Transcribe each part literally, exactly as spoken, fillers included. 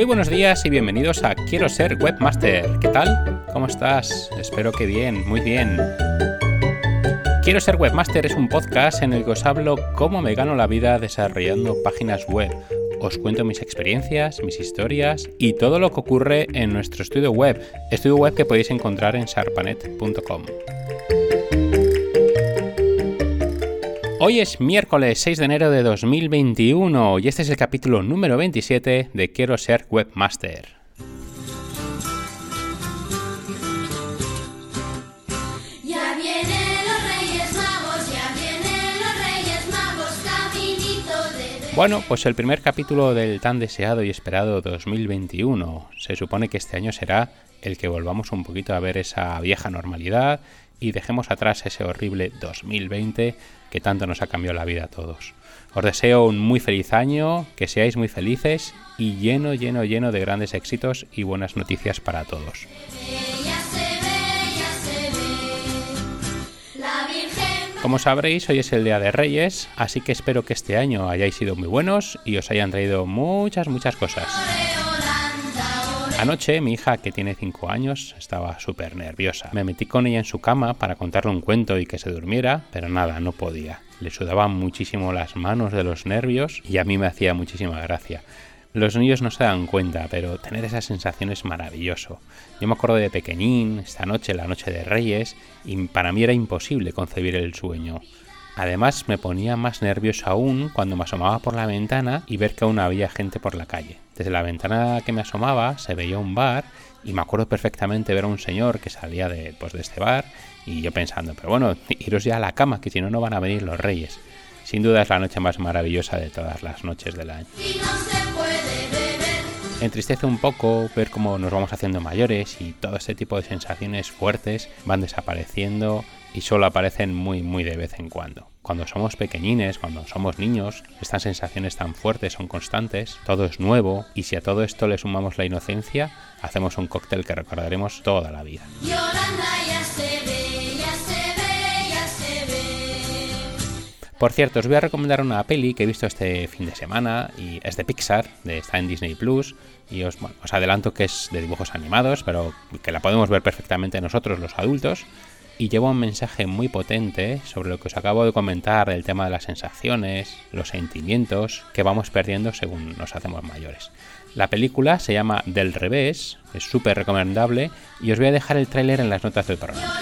Muy buenos días y bienvenidos a Quiero Ser Webmaster. ¿Qué tal? ¿Cómo estás? Espero que bien, muy bien. Quiero Ser Webmaster es un podcast en el que os hablo cómo me gano la vida desarrollando páginas web. Os cuento mis experiencias, mis historias y todo lo que ocurre en nuestro estudio web. Estudio web que podéis encontrar en sharpanet punto com. Hoy es miércoles seis de enero de dos mil veintiuno y este es el capítulo número veintisiete de Quiero Ser Webmaster. Bueno, pues el primer capítulo del tan deseado y esperado dos mil veintiuno. Se supone que este año será el que volvamos un poquito a ver esa vieja normalidad y dejemos atrás ese horrible dos mil veinte que tanto nos ha cambiado la vida a todos. Os deseo un muy feliz año, que seáis muy felices y lleno, lleno, lleno de grandes éxitos y buenas noticias para todos. Como sabréis, hoy es el Día de Reyes, así que espero que este año hayáis sido muy buenos y os hayan traído muchas, muchas cosas. Anoche, mi hija, que tiene cinco años, estaba súper nerviosa. Me metí con ella en su cama para contarle un cuento y que se durmiera, pero nada, no podía. Le sudaban muchísimo las manos de los nervios y a mí me hacía muchísima gracia. Los niños no se dan cuenta, pero tener esa sensación es maravilloso. Yo me acuerdo de pequeñín, esta noche, la noche de Reyes, y para mí era imposible concebir el sueño. Además, me ponía más nervioso aún cuando me asomaba por la ventana y ver que aún había gente por la calle. Desde la ventana que me asomaba se veía un bar y me acuerdo perfectamente ver a un señor que salía de, pues, de este bar y yo pensando, pero bueno, iros ya a la cama, que si no, no van a venir los Reyes. Sin duda es la noche más maravillosa de todas las noches del año. Entristece un poco ver cómo nos vamos haciendo mayores y todo este tipo de sensaciones fuertes van desapareciendo y solo aparecen muy muy de vez en cuando. Cuando somos pequeñines, cuando somos niños, estas sensaciones tan fuertes son constantes, todo es nuevo y si a todo esto le sumamos la inocencia, hacemos un cóctel que recordaremos toda la vida. Por cierto, os voy a recomendar una peli que he visto este fin de semana y es de Pixar, de, está en Disney Plus y os, bueno, os adelanto que es de dibujos animados, pero que la podemos ver perfectamente nosotros los adultos y lleva un mensaje muy potente sobre lo que os acabo de comentar, el tema de las sensaciones, los sentimientos que vamos perdiendo según nos hacemos mayores. La película se llama Del revés, es súper recomendable y os voy a dejar el tráiler en las notas del programa.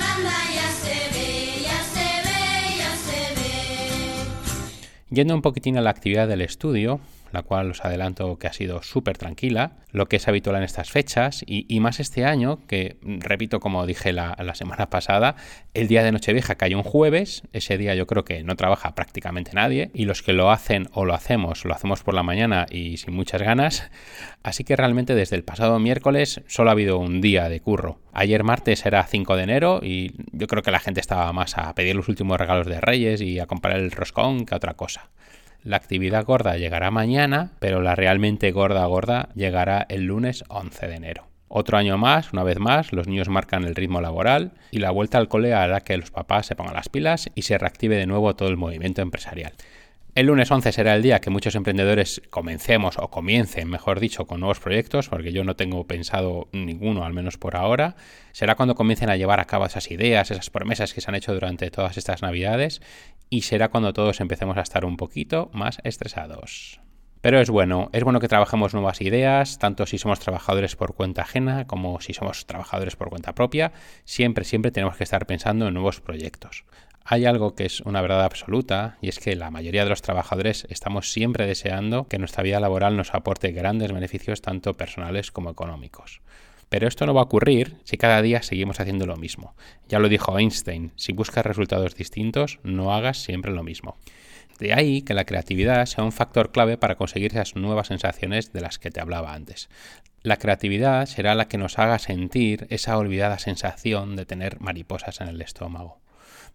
Yendo un poquitín a la actividad del estudio, la cual os adelanto que ha sido súper tranquila, lo que es habitual en estas fechas y, y más este año, que repito como dije la, la semana pasada, el día de Nochevieja cayó un jueves, ese día yo creo que no trabaja prácticamente nadie y los que lo hacen o lo hacemos, lo hacemos por la mañana y sin muchas ganas, así que realmente desde el pasado miércoles solo ha habido un día de curro. Ayer martes era cinco de enero y yo creo que la gente estaba más a pedir los últimos regalos de Reyes y a comprar el roscón que otra cosa. La actividad gorda llegará mañana, pero la realmente gorda gorda llegará el lunes once de enero. Otro año más, una vez más, los niños marcan el ritmo laboral y la vuelta al cole hará que los papás se pongan las pilas y se reactive de nuevo todo el movimiento empresarial. El lunes once será el día que muchos emprendedores comencemos o comiencen, mejor dicho, con nuevos proyectos, porque yo no tengo pensado ninguno, al menos por ahora. Será cuando comiencen a llevar a cabo esas ideas, esas promesas que se han hecho durante todas estas navidades y será cuando todos empecemos a estar un poquito más estresados. Pero es bueno, es bueno que trabajemos nuevas ideas, tanto si somos trabajadores por cuenta ajena como si somos trabajadores por cuenta propia. Siempre, siempre tenemos que estar pensando en nuevos proyectos. Hay algo que es una verdad absoluta y es que la mayoría de los trabajadores estamos siempre deseando que nuestra vida laboral nos aporte grandes beneficios tanto personales como económicos. Pero esto no va a ocurrir si cada día seguimos haciendo lo mismo. Ya lo dijo Einstein, si buscas resultados distintos, no hagas siempre lo mismo. De ahí que la creatividad sea un factor clave para conseguir esas nuevas sensaciones de las que te hablaba antes. La creatividad será la que nos haga sentir esa olvidada sensación de tener mariposas en el estómago.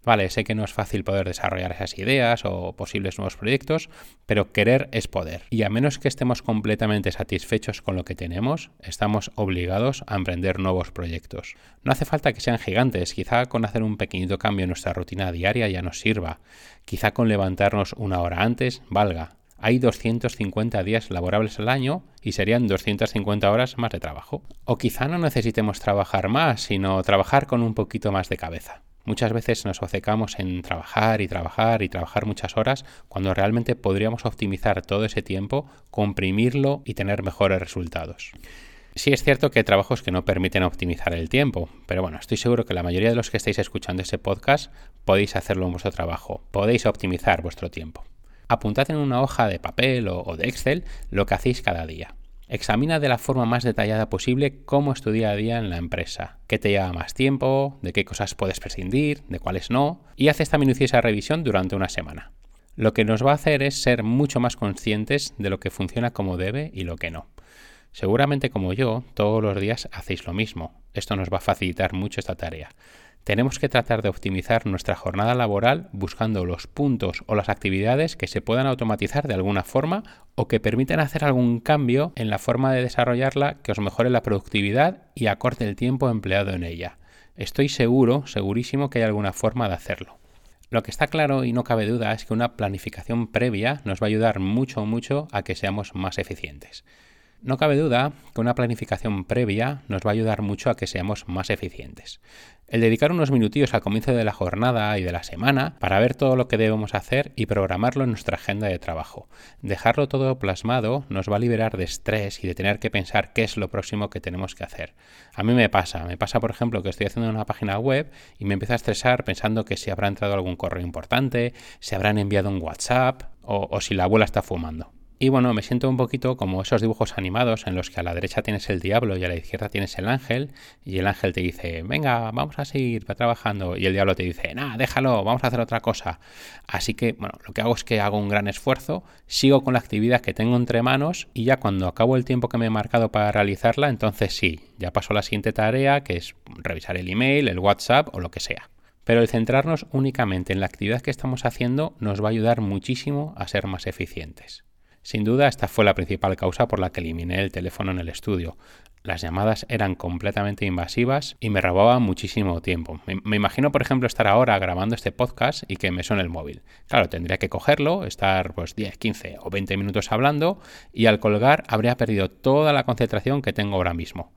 Vale, sé que no es fácil poder desarrollar esas ideas o posibles nuevos proyectos, pero querer es poder. Y a menos que estemos completamente satisfechos con lo que tenemos, estamos obligados a emprender nuevos proyectos. No hace falta que sean gigantes, quizá con hacer un pequeñito cambio en nuestra rutina diaria ya nos sirva. Quizá con levantarnos una hora antes valga. hay doscientos cincuenta días laborables al año y serían doscientas cincuenta horas más de trabajo. O quizá no necesitemos trabajar más, sino trabajar con un poquito más de cabeza. Muchas veces nos obcecamos en trabajar y trabajar y trabajar muchas horas cuando realmente podríamos optimizar todo ese tiempo, comprimirlo y tener mejores resultados. Sí es cierto que hay trabajos que no permiten optimizar el tiempo, pero bueno, estoy seguro que la mayoría de los que estáis escuchando este podcast podéis hacerlo en vuestro trabajo, podéis optimizar vuestro tiempo. Apuntad en una hoja de papel o, o de Excel lo que hacéis cada día. Examina de la forma más detallada posible cómo es tu día a día en la empresa, qué te lleva más tiempo, de qué cosas puedes prescindir, de cuáles no, y haz esta minuciosa revisión durante una semana. Lo que nos va a hacer es ser mucho más conscientes de lo que funciona como debe y lo que no. Seguramente como yo, todos los días hacéis lo mismo. Esto nos va a facilitar mucho esta tarea. Tenemos que tratar de optimizar nuestra jornada laboral buscando los puntos o las actividades que se puedan automatizar de alguna forma o que permitan hacer algún cambio en la forma de desarrollarla que os mejore la productividad y acorte el tiempo empleado en ella. Estoy seguro, segurísimo que hay alguna forma de hacerlo. Lo que está claro y no cabe duda es que una planificación previa nos va a ayudar mucho, mucho a que seamos más eficientes. No cabe duda que una planificación previa nos va a ayudar mucho a que seamos más eficientes. El dedicar unos minutillos al comienzo de la jornada y de la semana para ver todo lo que debemos hacer y programarlo en nuestra agenda de trabajo. Dejarlo todo plasmado nos va a liberar de estrés y de tener que pensar qué es lo próximo que tenemos que hacer. A mí me pasa, me pasa por ejemplo que estoy haciendo una página web y me empiezo a estresar pensando que si habrá entrado algún correo importante, si habrán enviado un WhatsApp o, o si la abuela está fumando. Y bueno, me siento un poquito como esos dibujos animados en los que a la derecha tienes el diablo y a la izquierda tienes el ángel y el ángel te dice, venga, vamos a seguir trabajando y el diablo te dice, nada, déjalo, vamos a hacer otra cosa. Así que, bueno, lo que hago es que hago un gran esfuerzo, sigo con la actividad que tengo entre manos y ya cuando acabo el tiempo que me he marcado para realizarla, entonces sí, ya paso a la siguiente tarea que es revisar el email, el WhatsApp o lo que sea. Pero el centrarnos únicamente en la actividad que estamos haciendo nos va a ayudar muchísimo a ser más eficientes. Sin duda, esta fue la principal causa por la que eliminé el teléfono en el estudio. Las llamadas eran completamente invasivas y me robaban muchísimo tiempo. Me, me imagino, por ejemplo, estar ahora grabando este podcast y que me suene el móvil. Claro, tendría que cogerlo, estar pues diez, quince o veinte minutos hablando y al colgar habría perdido toda la concentración que tengo ahora mismo.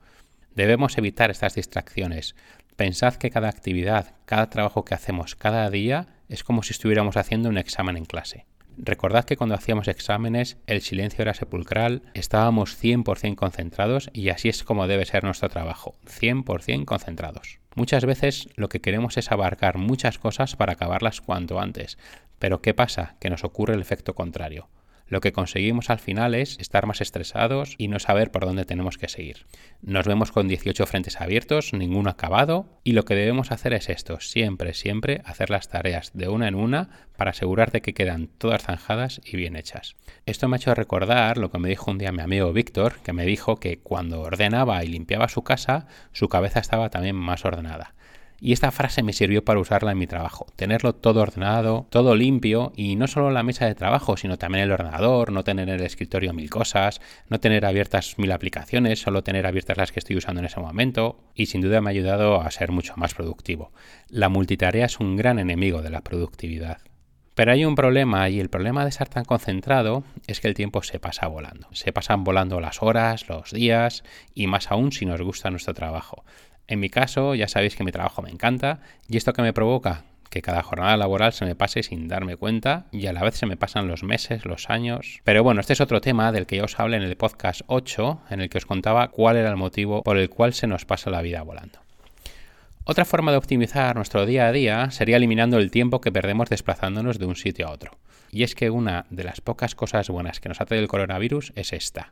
Debemos evitar estas distracciones. Pensad que cada actividad, cada trabajo que hacemos cada día es como si estuviéramos haciendo un examen en clase. Recordad que cuando hacíamos exámenes el silencio era sepulcral, estábamos cien por ciento concentrados y así es como debe ser nuestro trabajo, cien por ciento concentrados. Muchas veces lo que queremos es abarcar muchas cosas para acabarlas cuanto antes, pero ¿qué pasa? Que nos ocurre el efecto contrario. Lo que conseguimos al final es estar más estresados y no saber por dónde tenemos que seguir. Nos vemos con dieciocho frentes abiertos, ninguno acabado, y lo que debemos hacer es esto, siempre, siempre hacer las tareas de una en una para asegurarte que quedan todas zanjadas y bien hechas. Esto me ha hecho recordar lo que me dijo un día mi amigo Víctor, que me dijo que cuando ordenaba y limpiaba su casa, su cabeza estaba también más ordenada. Y esta frase me sirvió para usarla en mi trabajo, tenerlo todo ordenado, todo limpio y no solo la mesa de trabajo, sino también el ordenador, no tener en el escritorio mil cosas, no tener abiertas mil aplicaciones, solo tener abiertas las que estoy usando en ese momento y sin duda me ha ayudado a ser mucho más productivo. La multitarea es un gran enemigo de la productividad. Pero hay un problema y el problema de estar tan concentrado es que el tiempo se pasa volando. Se pasan volando las horas, los días y más aún si nos gusta nuestro trabajo. En mi caso, ya sabéis que mi trabajo me encanta y esto que me provoca que cada jornada laboral se me pase sin darme cuenta y a la vez se me pasan los meses, los años. Pero bueno, este es otro tema del que ya os hablé en el podcast ocho, en el que os contaba cuál era el motivo por el cual se nos pasa la vida volando. Otra forma de optimizar nuestro día a día sería eliminando el tiempo que perdemos desplazándonos de un sitio a otro. Y es que una de las pocas cosas buenas que nos ha traído el coronavirus es esta.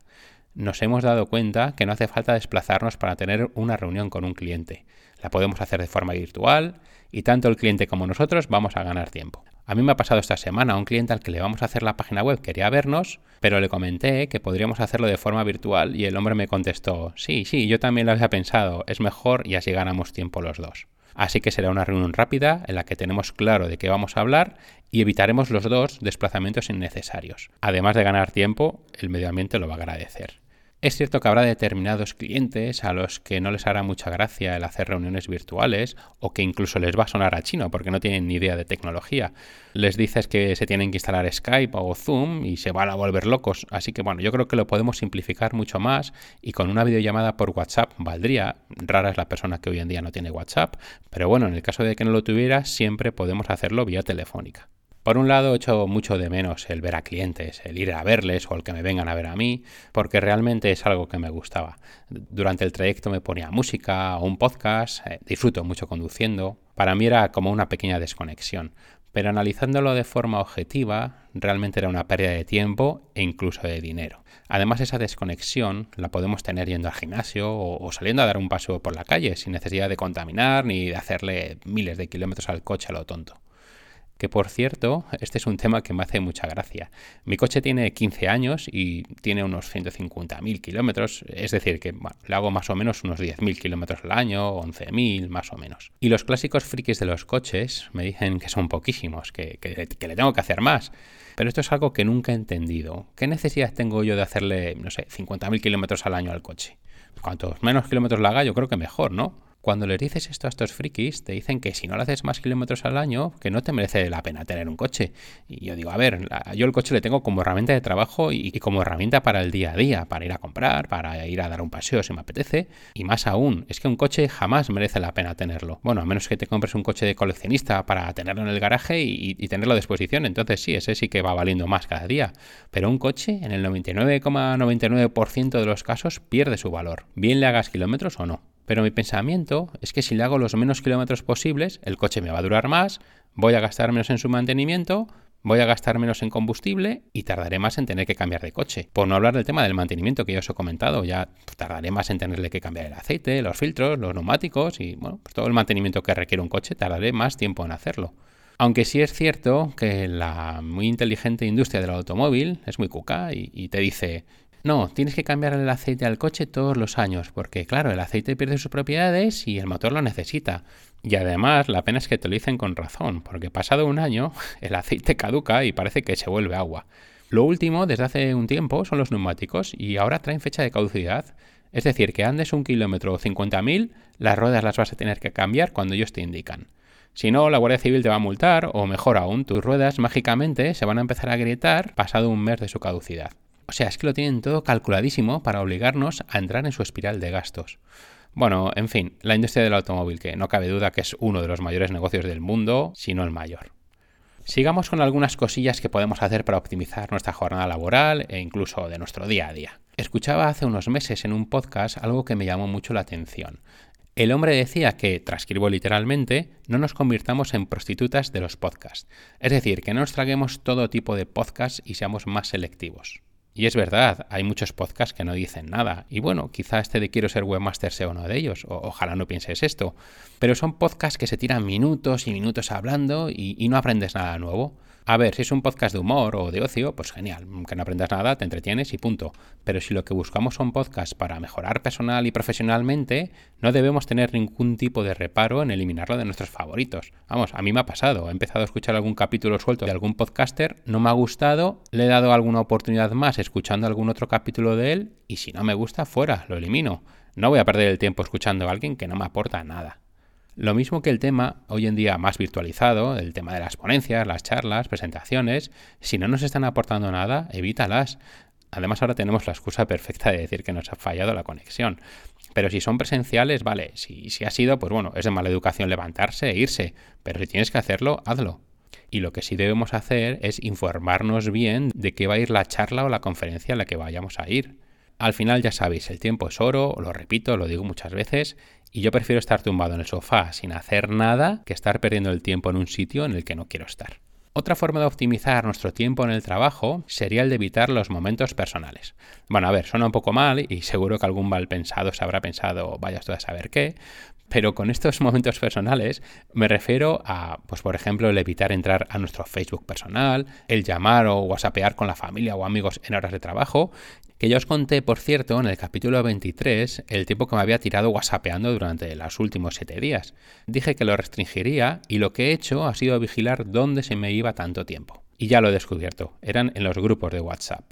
Nos hemos dado cuenta que no hace falta desplazarnos para tener una reunión con un cliente. La podemos hacer de forma virtual y tanto el cliente como nosotros vamos a ganar tiempo. A mí me ha pasado esta semana a un cliente al que le vamos a hacer la página web, quería vernos, pero le comenté que podríamos hacerlo de forma virtual y el hombre me contestó, sí, sí, yo también lo había pensado, es mejor y así ganamos tiempo los dos. Así que será una reunión rápida en la que tenemos claro de qué vamos a hablar y evitaremos los dos desplazamientos innecesarios. Además de ganar tiempo, el medio ambiente lo va a agradecer. Es cierto que habrá determinados clientes a los que no les hará mucha gracia el hacer reuniones virtuales o que incluso les va a sonar a chino porque no tienen ni idea de tecnología. Les dices que se tienen que instalar Skype o Zoom y se van a volver locos. Así que bueno, yo creo que lo podemos simplificar mucho más y con una videollamada por WhatsApp valdría. Rara es la persona que hoy en día no tiene WhatsApp, pero bueno, en el caso de que no lo tuviera, siempre podemos hacerlo vía telefónica. Por un lado, echo mucho de menos el ver a clientes, el ir a verles o el que me vengan a ver a mí, porque realmente es algo que me gustaba. Durante el trayecto me ponía música o un podcast, eh, disfruto mucho conduciendo. Para mí era como una pequeña desconexión, pero analizándolo de forma objetiva, realmente era una pérdida de tiempo e incluso de dinero. Además, esa desconexión la podemos tener yendo al gimnasio o, o saliendo a dar un paseo por la calle, sin necesidad de contaminar ni de hacerle miles de kilómetros al coche a lo tonto. Que por cierto, este es un tema que me hace mucha gracia. Mi coche tiene quince años y tiene unos ciento cincuenta mil kilómetros, es decir, que bueno, le hago más o menos unos diez mil kilómetros al año, once mil más o menos. Y los clásicos frikis de los coches me dicen que son poquísimos, que, que, que le tengo que hacer más. Pero esto es algo que nunca he entendido. ¿Qué necesidad tengo yo de hacerle, no sé, cincuenta mil kilómetros al año al coche? Cuantos menos kilómetros le haga, yo creo que mejor, ¿no? Cuando les dices esto a estos frikis, te dicen que si no le haces más kilómetros al año, que no te merece la pena tener un coche. Y yo digo, a ver, la, yo el coche le tengo como herramienta de trabajo y, y como herramienta para el día a día, para ir a comprar, para ir a dar un paseo si me apetece. Y más aún, es que un coche jamás merece la pena tenerlo. Bueno, a menos que te compres un coche de coleccionista para tenerlo en el garaje y, y tenerlo a disposición. Entonces sí, ese sí que va valiendo más cada día. Pero un coche, en el noventa y nueve coma noventa y nueve por ciento de los casos, pierde su valor. Bien le hagas kilómetros o no. Pero mi pensamiento es que si le hago los menos kilómetros posibles, el coche me va a durar más, voy a gastar menos en su mantenimiento, voy a gastar menos en combustible y tardaré más en tener que cambiar de coche. Por no hablar del tema del mantenimiento que ya os he comentado, ya tardaré más en tenerle que cambiar el aceite, los filtros, los neumáticos y bueno, pues todo el mantenimiento que requiere un coche, tardaré más tiempo en hacerlo. Aunque sí es cierto que la muy inteligente industria del automóvil es muy cuca y, y te dice... No, tienes que cambiar el aceite al coche todos los años, porque claro, el aceite pierde sus propiedades y el motor lo necesita. Y además, la pena es que te lo dicen con razón, porque pasado un año, el aceite caduca y parece que se vuelve agua. Lo último, desde hace un tiempo, son los neumáticos y ahora traen fecha de caducidad. Es decir, que andes un kilómetro o cincuenta mil, las ruedas las vas a tener que cambiar cuando ellos te indican. Si no, la Guardia Civil te va a multar o mejor aún, tus ruedas mágicamente se van a empezar a agrietar pasado un mes de su caducidad. O sea, es que lo tienen todo calculadísimo para obligarnos a entrar en su espiral de gastos. Bueno, en fin, la industria del automóvil, que no cabe duda que es uno de los mayores negocios del mundo, si no el mayor. Sigamos con algunas cosillas que podemos hacer para optimizar nuestra jornada laboral e incluso de nuestro día a día. Escuchaba hace unos meses en un podcast algo que me llamó mucho la atención. El hombre decía que, transcribo literalmente, no nos convirtamos en prostitutas de los podcasts. Es decir, que no nos traguemos todo tipo de podcasts y seamos más selectivos. Y es verdad, hay muchos podcasts que no dicen nada. Y bueno, quizá este de Quiero Ser Webmaster sea uno de ellos, o, ojalá no pienses esto. Pero son podcasts que se tiran minutos y minutos hablando y, y no aprendes nada nuevo. A ver, si es un podcast de humor o de ocio, pues genial, que no aprendas nada, te entretienes y punto. Pero si lo que buscamos son podcasts para mejorar personal y profesionalmente, no debemos tener ningún tipo de reparo en eliminarlo de nuestros favoritos. Vamos, a mí me ha pasado, he empezado a escuchar algún capítulo suelto de algún podcaster, no me ha gustado, le he dado alguna oportunidad más escuchando algún otro capítulo de él y si no me gusta, fuera, lo elimino. No voy a perder el tiempo escuchando a alguien que no me aporta nada. Lo mismo que el tema, hoy en día más virtualizado, el tema de las ponencias, las charlas, presentaciones, si no nos están aportando nada, evítalas. Además, ahora tenemos la excusa perfecta de decir que nos ha fallado la conexión. Pero si son presenciales, vale, si, si ha sido, pues bueno, es de mala educación levantarse e irse, pero si tienes que hacerlo, hazlo. Y lo que sí debemos hacer es informarnos bien de qué va a ir la charla o la conferencia a la que vayamos a ir. Al final ya sabéis, el tiempo es oro, lo repito, lo digo muchas veces, y yo prefiero estar tumbado en el sofá sin hacer nada que estar perdiendo el tiempo en un sitio en el que no quiero estar. Otra forma de optimizar nuestro tiempo en el trabajo sería el de evitar los momentos personales. Bueno, a ver, suena un poco mal y seguro que algún mal pensado se habrá pensado, vayas tú a saber qué, pero con estos momentos personales me refiero a, pues por ejemplo, el evitar entrar a nuestro Facebook personal, el llamar o whatsappear con la familia o amigos en horas de trabajo, que ya os conté, por cierto, en el capítulo veintitrés, el tiempo que me había tirado whatsappeando durante los últimos siete días. Dije que lo restringiría y lo que he hecho ha sido vigilar dónde se me iba tanto tiempo. Y ya lo he descubierto, eran en los grupos de WhatsApp.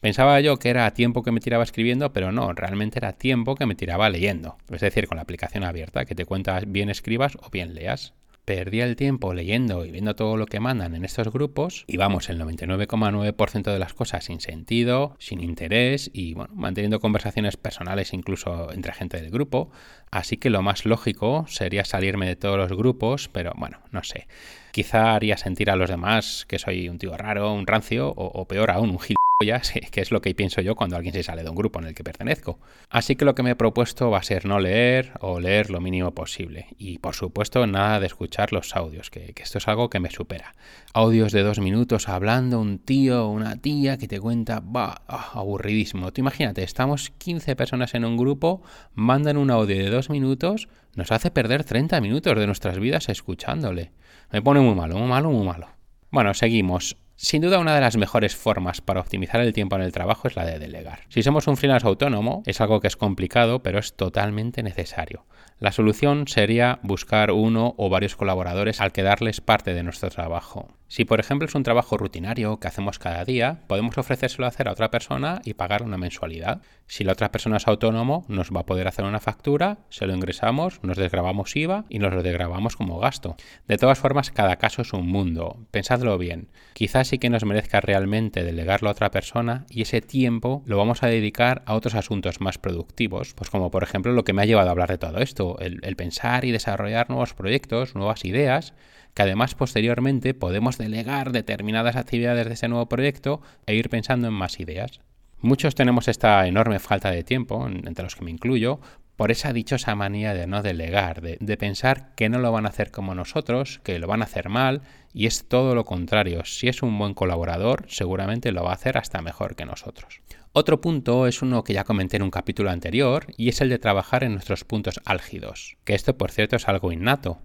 Pensaba yo que era tiempo que me tiraba escribiendo, pero no, realmente era tiempo que me tiraba leyendo. Es decir, con la aplicación abierta, que te cuenta bien escribas o bien leas. Perdí el tiempo leyendo y viendo todo lo que mandan en estos grupos y vamos, el noventa y nueve coma nueve por ciento de las cosas sin sentido, sin interés y bueno, manteniendo conversaciones personales incluso entre gente del grupo. Así que lo más lógico sería salirme de todos los grupos, pero bueno, no sé. Quizá haría sentir a los demás que soy un tío raro, un rancio o, o peor aún, un gil. Ya sé que es lo que pienso yo cuando alguien se sale de un grupo en el que pertenezco. Así que lo que me he propuesto va a ser no leer o leer lo mínimo posible. Y por supuesto nada de escuchar los audios, que, que esto es algo que me supera. Audios de dos minutos hablando un tío o una tía que te cuenta, bah, oh, aburridísimo. Tú imagínate, estamos quince personas en un grupo, mandan un audio de dos minutos, nos hace perder treinta minutos de nuestras vidas escuchándole. Me pone muy malo, muy malo, muy malo. Bueno, seguimos. Sin duda, una de las mejores formas para optimizar el tiempo en el trabajo es la de delegar. Si somos un freelance autónomo, es algo que es complicado, pero es totalmente necesario. La solución sería buscar uno o varios colaboradores al que darles parte de nuestro trabajo. Si, por ejemplo, es un trabajo rutinario que hacemos cada día, podemos ofrecérselo a hacer a otra persona y pagar una mensualidad. Si la otra persona es autónomo, nos va a poder hacer una factura, se lo ingresamos, nos desgravamos I V A y nos lo desgravamos como gasto. De todas formas, cada caso es un mundo. Pensadlo bien. Quizás sí que nos merezca realmente delegarlo a otra persona y ese tiempo lo vamos a dedicar a otros asuntos más productivos, pues como por ejemplo lo que me ha llevado a hablar de todo esto, el, el pensar y desarrollar nuevos proyectos, nuevas ideas, que además posteriormente podemos delegar determinadas actividades de ese nuevo proyecto e ir pensando en más ideas. Muchos tenemos esta enorme falta de tiempo, entre los que me incluyo, por esa dichosa manía de no delegar, de, de pensar que no lo van a hacer como nosotros, que lo van a hacer mal, y es todo lo contrario. Si es un buen colaborador, seguramente lo va a hacer hasta mejor que nosotros. Otro punto es uno que ya comenté en un capítulo anterior, y es el de trabajar en nuestros puntos álgidos, que esto, por cierto, es algo innato.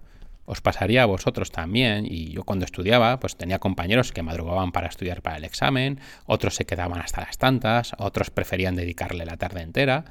Os pasaría a vosotros también, y yo cuando estudiaba, pues tenía compañeros que madrugaban para estudiar para el examen, otros se quedaban hasta las tantas, otros preferían dedicarle la tarde entera,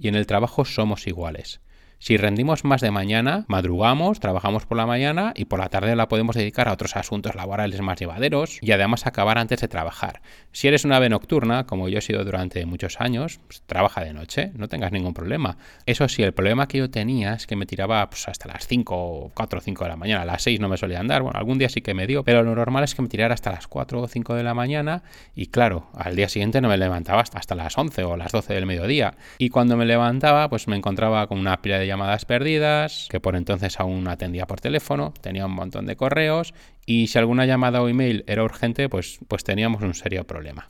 y en el trabajo somos iguales. Si rendimos más de mañana, madrugamos, trabajamos por la mañana y por la tarde la podemos dedicar a otros asuntos laborales más llevaderos y además acabar antes de trabajar. Si eres una ave nocturna, como yo he sido durante muchos años, pues trabaja de noche, no tengas ningún problema. Eso sí, el problema que yo tenía es que me tiraba pues, hasta las cinco, cuatro o cinco de la mañana. A las seis no me solía andar, bueno, algún día sí que me dio, pero lo normal es que me tirara hasta las cuatro o cinco de la mañana y claro, al día siguiente no me levantaba hasta, hasta las once o las doce del mediodía. Y cuando me levantaba, pues me encontraba con una pila de llamadas perdidas, que por entonces aún atendía por teléfono, tenía un montón de correos y si alguna llamada o email era urgente, pues, pues teníamos un serio problema.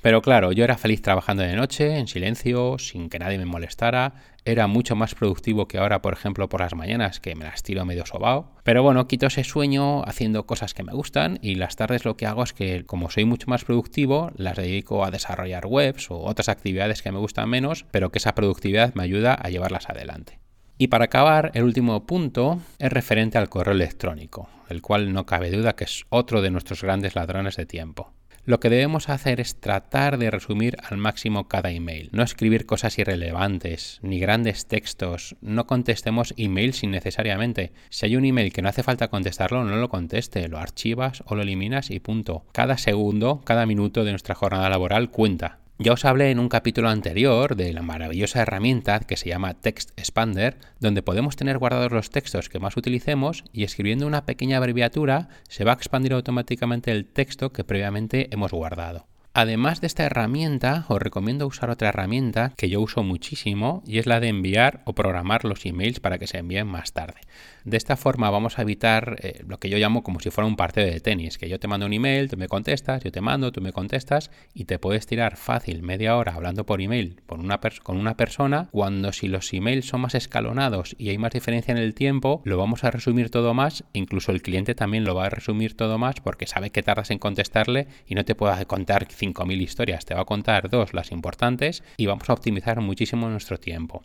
Pero claro, yo era feliz trabajando de noche, en silencio, sin que nadie me molestara. Era mucho más productivo que ahora, por ejemplo, por las mañanas, que me las tiro medio sobao. Pero bueno, quito ese sueño haciendo cosas que me gustan y las tardes lo que hago es que, como soy mucho más productivo, las dedico a desarrollar webs o otras actividades que me gustan menos, pero que esa productividad me ayuda a llevarlas adelante. Y para acabar, el último punto es referente al correo electrónico, el cual no cabe duda que es otro de nuestros grandes ladrones de tiempo. Lo que debemos hacer es tratar de resumir al máximo cada email, no escribir cosas irrelevantes, ni grandes textos, no contestemos emails innecesariamente. Si hay un email que no hace falta contestarlo, no lo conteste, lo archivas o lo eliminas y punto. Cada segundo, cada minuto de nuestra jornada laboral cuenta. Ya os hablé en un capítulo anterior de la maravillosa herramienta que se llama Text Expander, donde podemos tener guardados los textos que más utilicemos y escribiendo una pequeña abreviatura se va a expandir automáticamente el texto que previamente hemos guardado. Además de esta herramienta, os recomiendo usar otra herramienta que yo uso muchísimo y es la de enviar o programar los emails para que se envíen más tarde. De esta forma vamos a evitar eh, lo que yo llamo como si fuera un partido de tenis, que yo te mando un email, tú me contestas, yo te mando, tú me contestas y te puedes tirar fácil media hora hablando por email por una pers- con una persona, cuando si los emails son más escalonados y hay más diferencia en el tiempo, lo vamos a resumir todo más, incluso el cliente también lo va a resumir todo más porque sabe que tardas en contestarle y no te puedas contar cinco mil historias, te va a contar dos las importantes y vamos a optimizar muchísimo nuestro tiempo.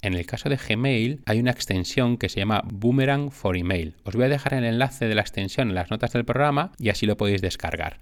En el caso de Gmail hay una extensión que se llama Boomerang for Email. Os voy a dejar el enlace de la extensión en las notas del programa y así lo podéis descargar.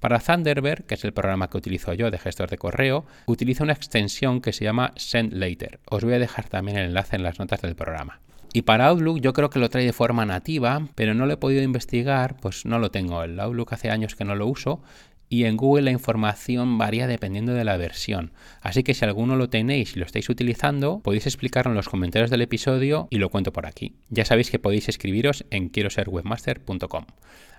Para Thunderbird, que es el programa que utilizo yo de gestor de correo, utiliza una extensión que se llama SendLater. Os voy a dejar también el enlace en las notas del programa. Y para Outlook yo creo que lo trae de forma nativa, pero no lo he podido investigar, pues no lo tengo. El Outlook hace años que no lo uso y en Google la información varía dependiendo de la versión. Así que si alguno lo tenéis y lo estáis utilizando, podéis explicarlo en los comentarios del episodio y lo cuento por aquí. Ya sabéis que podéis escribiros en quiero ser webmaster punto com.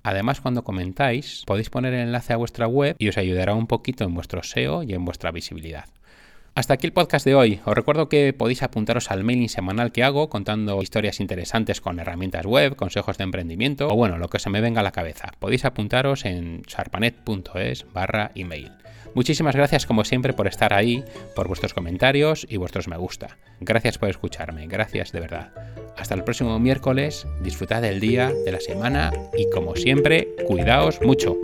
Además, cuando comentáis, podéis poner el enlace a vuestra web y os ayudará un poquito en vuestro S E O y en vuestra visibilidad. Hasta aquí el podcast de hoy. Os recuerdo que podéis apuntaros al mailing semanal que hago contando historias interesantes con herramientas web, consejos de emprendimiento o bueno, lo que se me venga a la cabeza. Podéis apuntaros en sharpanet.es barra email. Muchísimas gracias como siempre por estar ahí, por vuestros comentarios y vuestros me gusta. Gracias por escucharme, gracias de verdad. Hasta el próximo miércoles, disfrutad del día, de la semana y como siempre, cuidaos mucho.